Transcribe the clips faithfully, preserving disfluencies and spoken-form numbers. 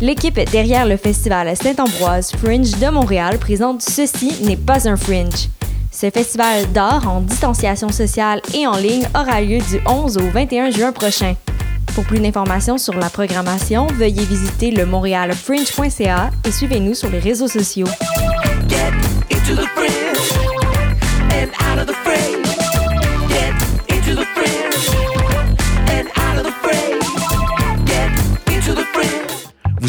L'équipe derrière le Festival Saint-Ambroise Fringe de Montréal présente Ceci n'est pas un fringe. Ce festival d'art en distanciation sociale et en ligne aura lieu du onze au vingt et un juin prochain. Pour plus d'informations sur la programmation, veuillez visiter le montréal fringe point c a et suivez-nous sur les réseaux sociaux. Get into the fringe and out of the fringe. Get into the fringe and out of the fringe. Get into the fringe. Vous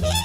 Yeah.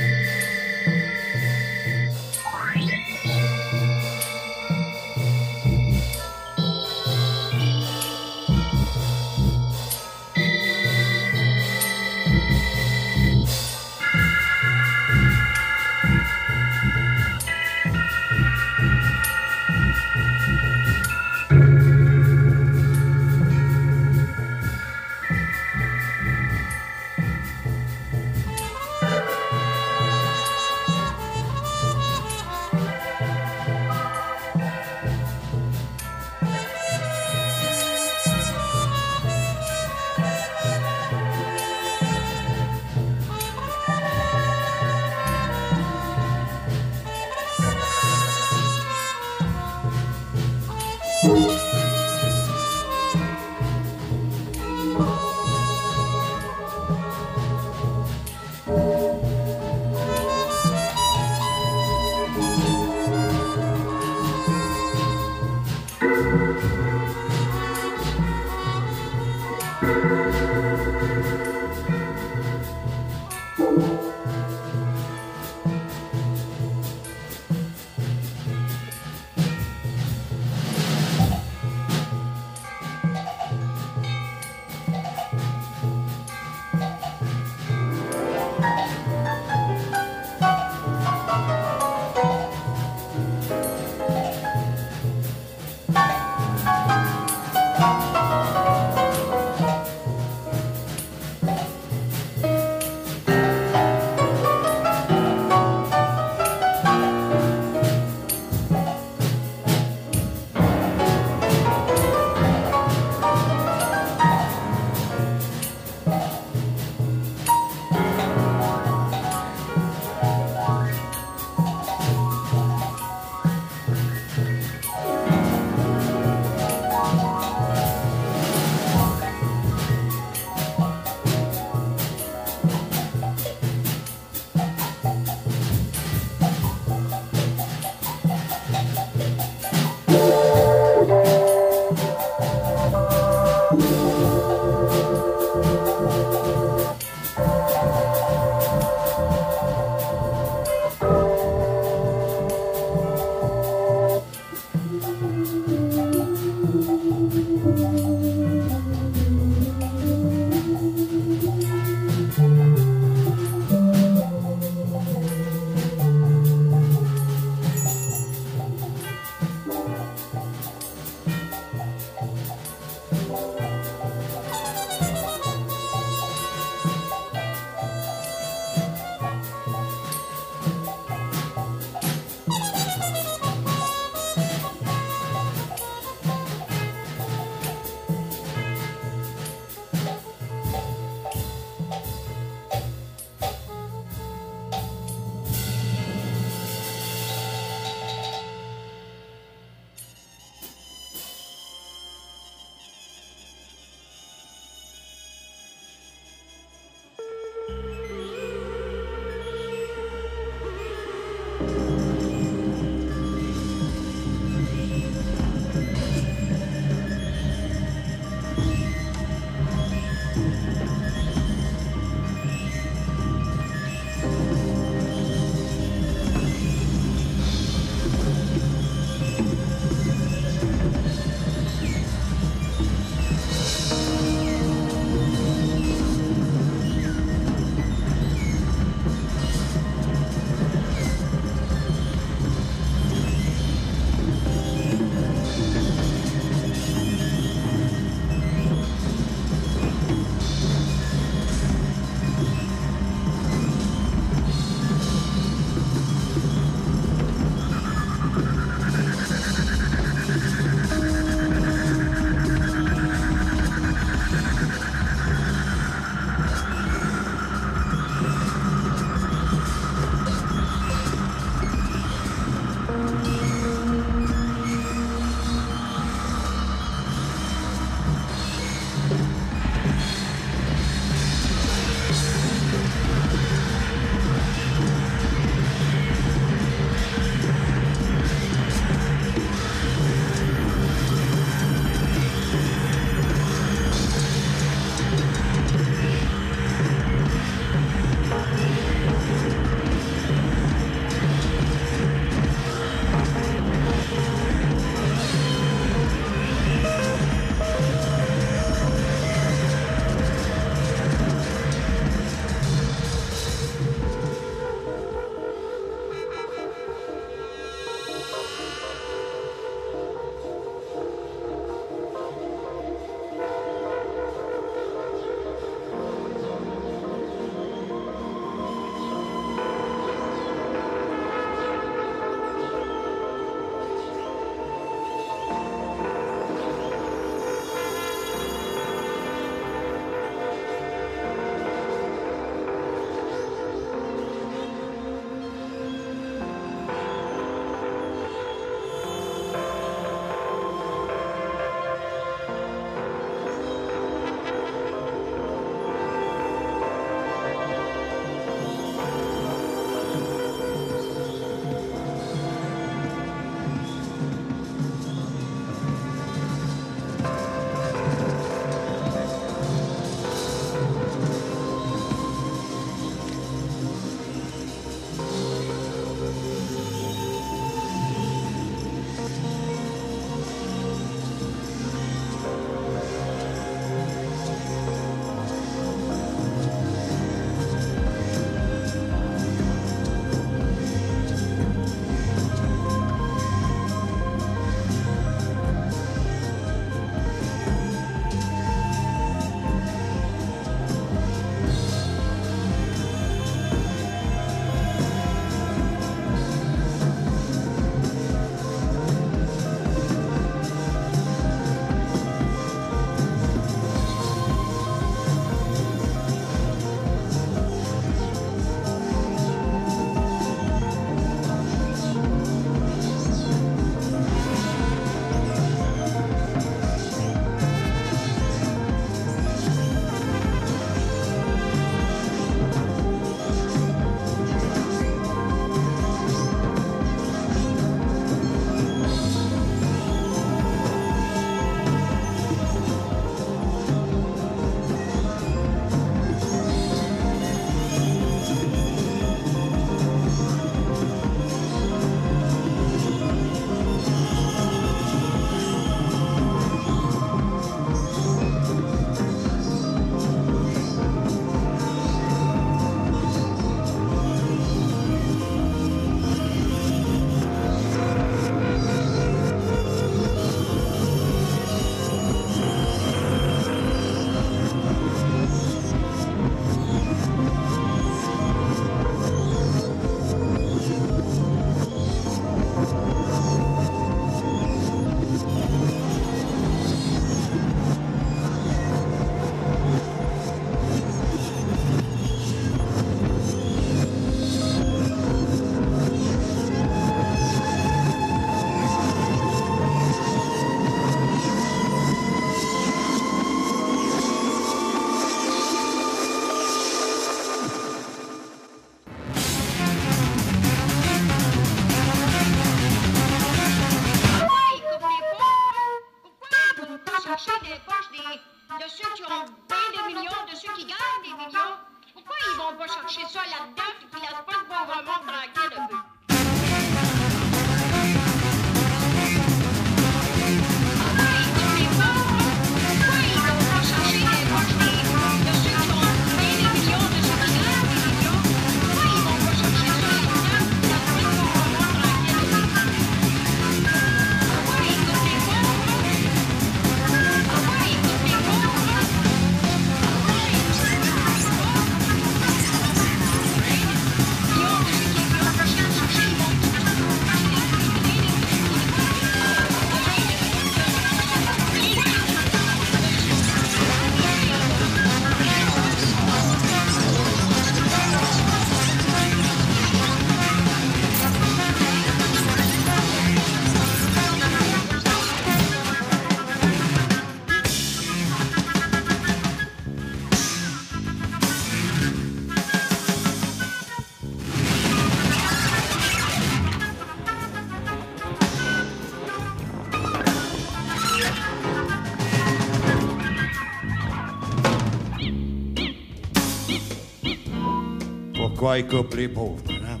Pourquoi ils coupent les pauvres, madame?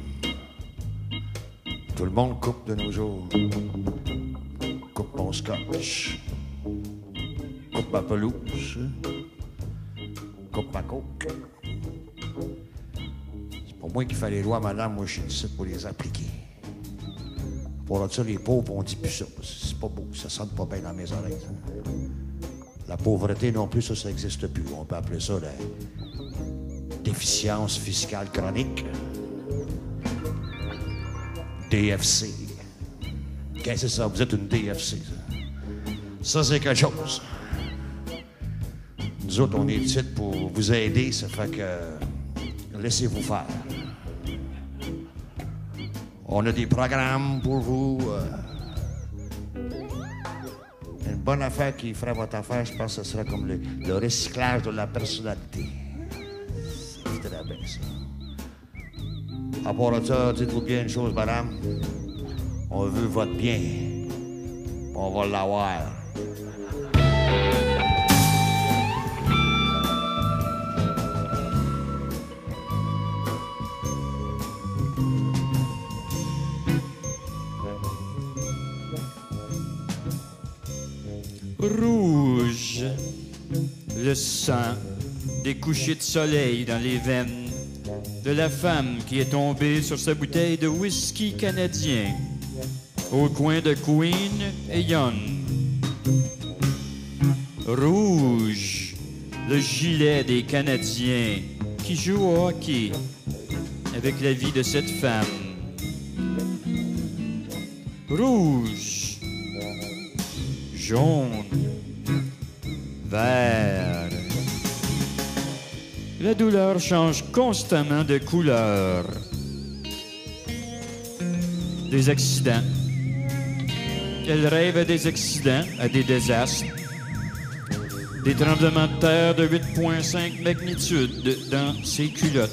Tout le monde coupe de nos jours. Coupe mon scotch. Coupe ma pelouse. Coupe ma coke. C'est pour moi qu'il fallait les lois, madame. Moi, je suis ici pour les appliquer. Pour ça, les pauvres, on dit plus ça. C'est pas beau. Ça sonne pas bien dans mes oreilles. La pauvreté non plus, ça, ça n'existe plus. On peut appeler ça la déficience fiscale chronique, D F C. Qu'est-ce que c'est ça? Vous êtes une D F C, ça. Ça, c'est quelque chose. Nous autres, on est ici pour vous aider, ça fait que laissez-vous faire. On a des programmes pour vous. Une bonne affaire qui ferait votre affaire, je pense que ce serait comme le, le recyclage de la personnalité. À part ça, dites-vous bien une chose, madame. On veut votre bien. On va l'avoir. Rouge, le sang. Des couchers de soleil dans les veines de la femme qui est tombée sur sa bouteille de whisky canadien au coin de Queen et Yonge. Rouge, le gilet des Canadiens qui jouent au hockey avec la vie de cette femme. Rouge, jaune, vert. La douleur change constamment de couleur. Des accidents. Elle rêve à des accidents, à des désastres. Des tremblements de terre de huit virgule cinq magnitude dans ses culottes.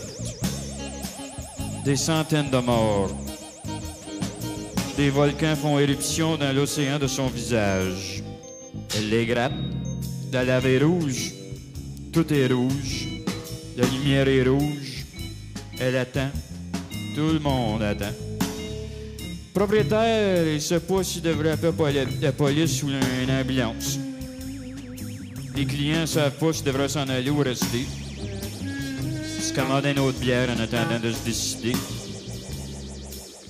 Des centaines de morts. Des volcans font éruption dans l'océan de son visage. Elle les grappe. La lave est rouge. Tout est rouge. La lumière est rouge. Elle attend. Tout le monde attend. Propriétaire, il se pousse, il devrait appeler la police ou une ambulance. Les clients ne savent pas s'ils devraient s'en aller ou rester. Ils se commandent une autre bière en attendant de se décider.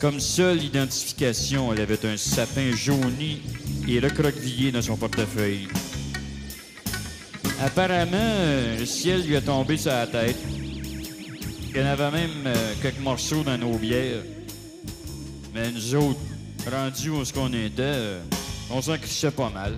Comme seule identification, elle avait un sapin jauni et recroquevillé dans son portefeuille. Apparemment, le ciel lui est tombé sur la tête. Il y en avait même euh, quelques morceaux dans nos bières. Mais nous autres, rendu où ce qu'on était, on s'en crissait pas mal.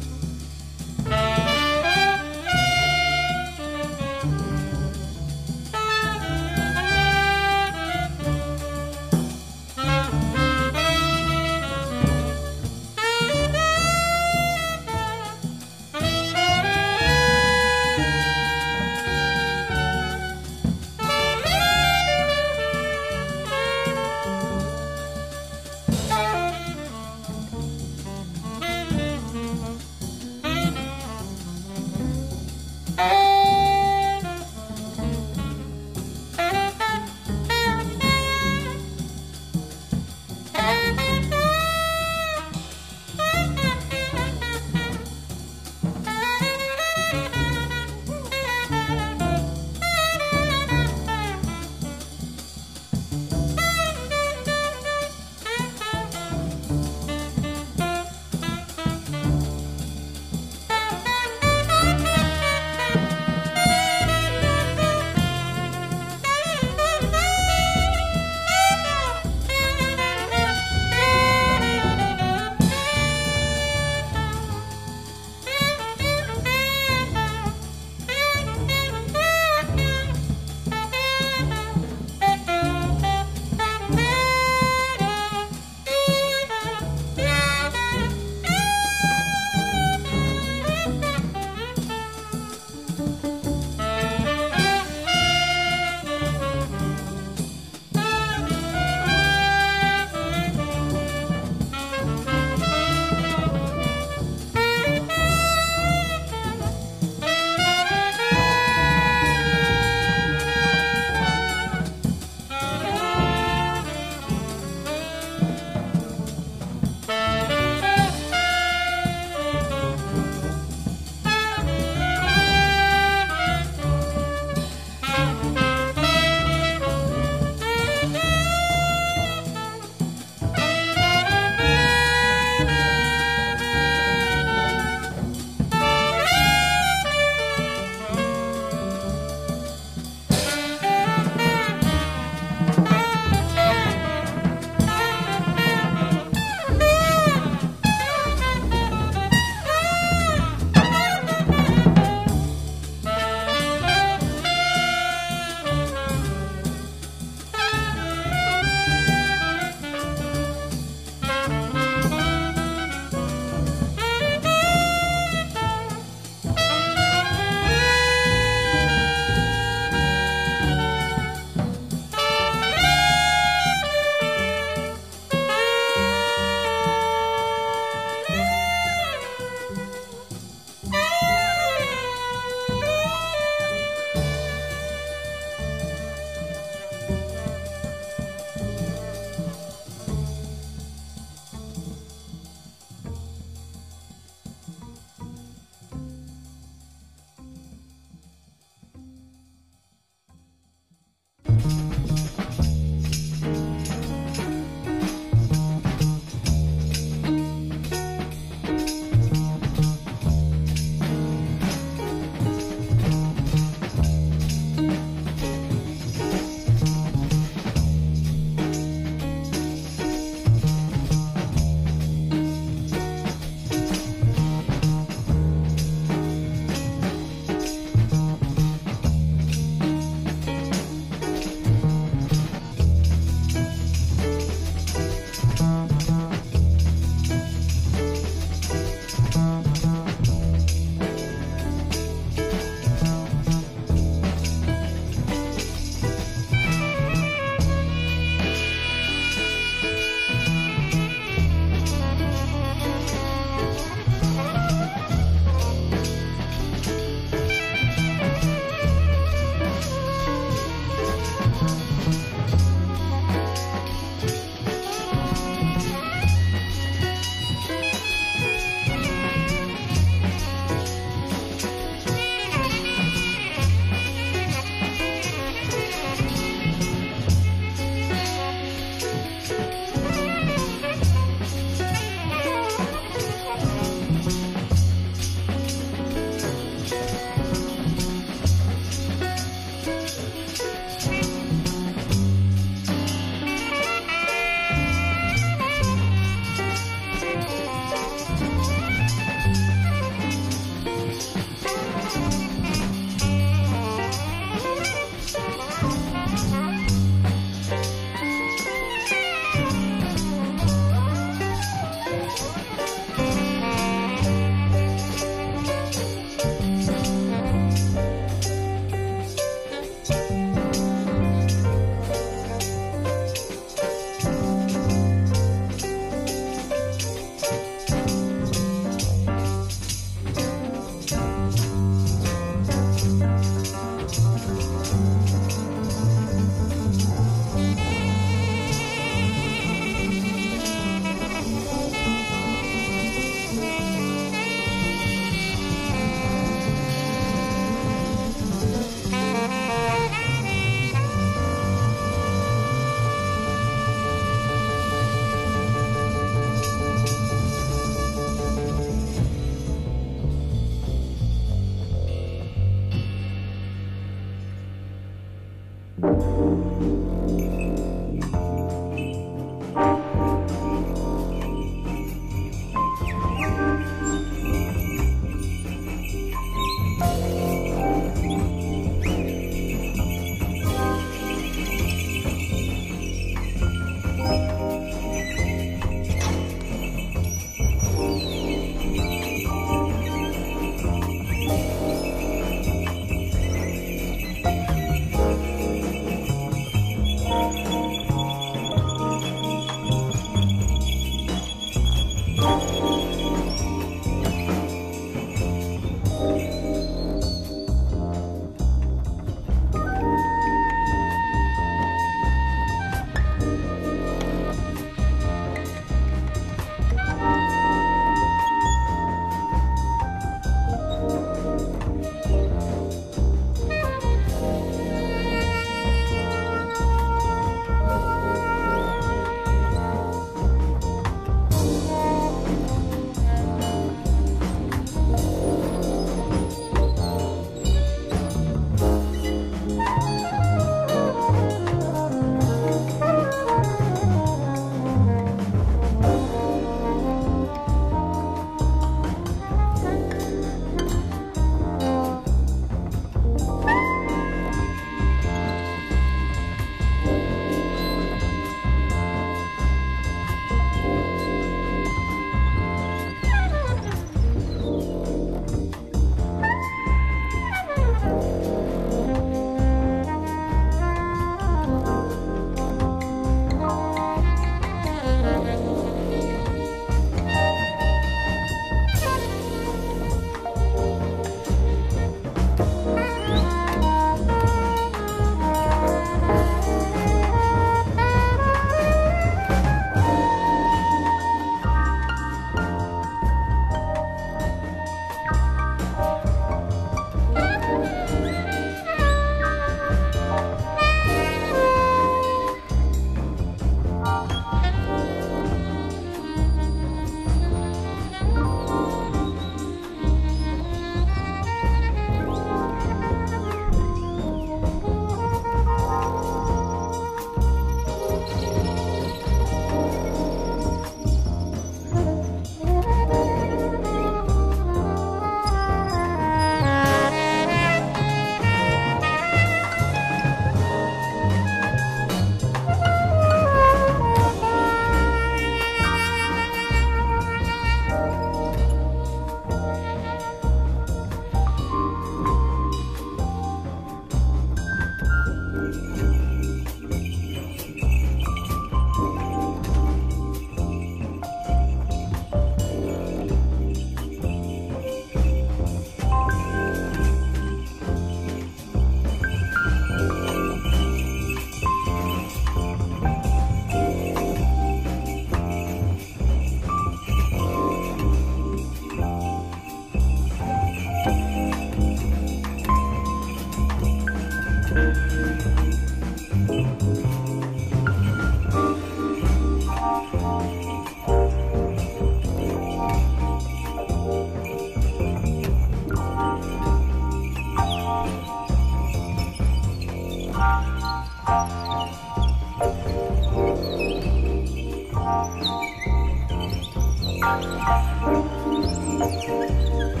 Thank you.